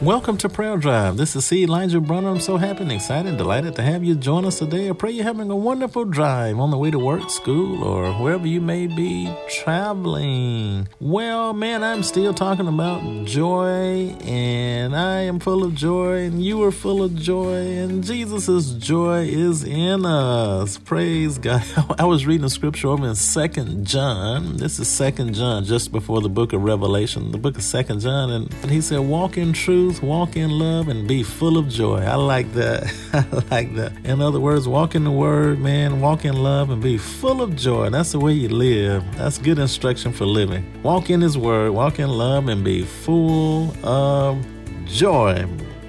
Welcome to Prayer Drive. This is C. Elijah Bronner. I'm so happy and excited and delighted to have you join us today. I pray you're having a wonderful drive on the way to work, school, or wherever you may be traveling. Well, man, I'm still talking about joy, and I am full of joy, and you are full of joy, and Jesus' joy is in us. Praise God. I was reading a scripture over in 2 John. This is 2 John, just before the book of Revelation, the book of 2 John, and he said, walk in truth, walk in love, and be full of joy. I like that. In other words, walk in the word, man. Walk in love and be full of joy. That's the way you live. That's good instruction for living. Walk in his word, walk in love, and be full of joy.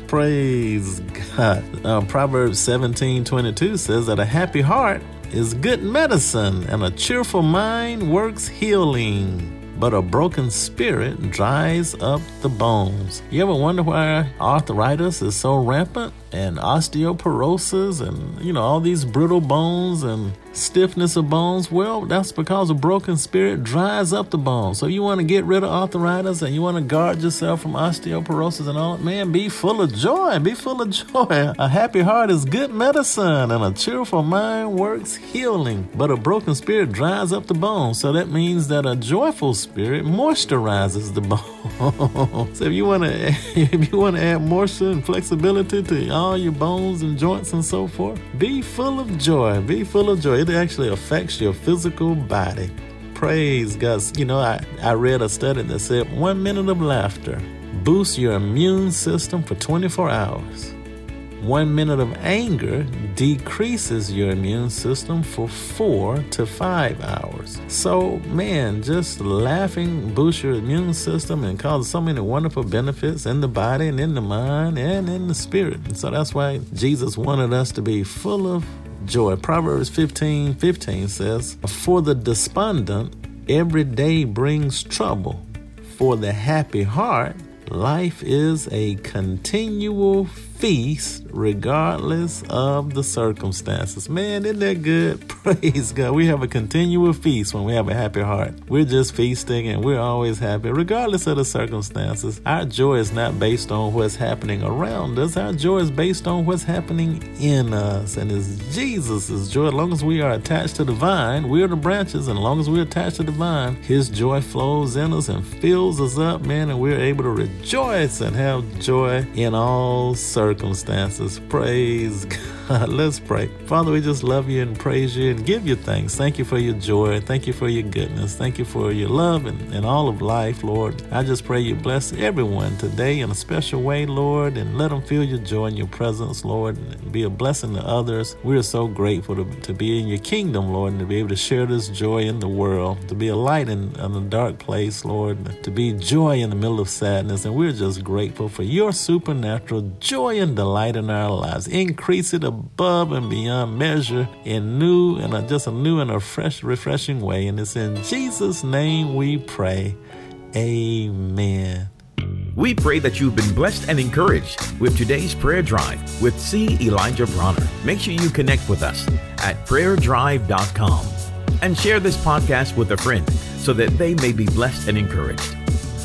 Praise God. Proverbs 17:22 says that a happy heart is good medicine, and a cheerful mind works healing. But a broken spirit dries up the bones. You ever wonder why arthritis is so rampant, and osteoporosis, and all these brittle bones and stiffness of bones? Well, that's because a broken spirit dries up the bones. So you want to get rid of arthritis, and you want to guard yourself from osteoporosis and all, man, be full of joy. Be full of joy. A happy heart is good medicine, and a cheerful mind works healing. But a broken spirit dries up the bones. So that means that a joyful spirit moisturizes the bones. So if you want to add moisture and flexibility to all your bones and joints and so forth, be full of joy. Be full of joy. It actually affects your physical body. Praise God. I read a study that said 1 minute of laughter boosts your immune system for 24 hours. 1 minute of anger decreases your immune system for 4 to 5 hours. So, man, just laughing boosts your immune system and causes so many wonderful benefits in the body and in the mind and in the spirit. And so that's why Jesus wanted us to be full of joy. Proverbs 15:15 says, for the despondent, every day brings trouble. For the happy heart, life is a continual feast regardless of the circumstances. Man, isn't that good? Praise God. We have a continual feast when we have a happy heart. We're just feasting and we're always happy regardless of the circumstances. Our joy is not based on what's happening around us. Our joy is based on what's happening in us. And it's Jesus' joy. As long as we are attached to the vine, we're the branches. And as long as we're attached to the vine, his joy flows in us and fills us up, man. And we're able to rejoice and have joy in all circumstances. Praise God. Let's pray. Father, we just love you and praise you and give you thanks. Thank you for your joy. Thank you for your goodness. Thank you for your love and all of life, Lord. I just pray you bless everyone today in a special way, Lord, and let them feel your joy in your presence, Lord, and be a blessing to others. We are so grateful to be in your kingdom, Lord, and to be able to share this joy in the world, to be a light in a dark place, Lord, to be joy in the middle of sadness. And we're just grateful for your supernatural joy and delight in our lives. Increase it above and beyond measure in a new and a fresh, refreshing way. And it's in Jesus' name we pray. Amen. We pray that you've been blessed and encouraged with today's Prayer Drive with C. Elijah Bronner. Make sure you connect with us at prayerdrive.com and share this podcast with a friend so that they may be blessed and encouraged.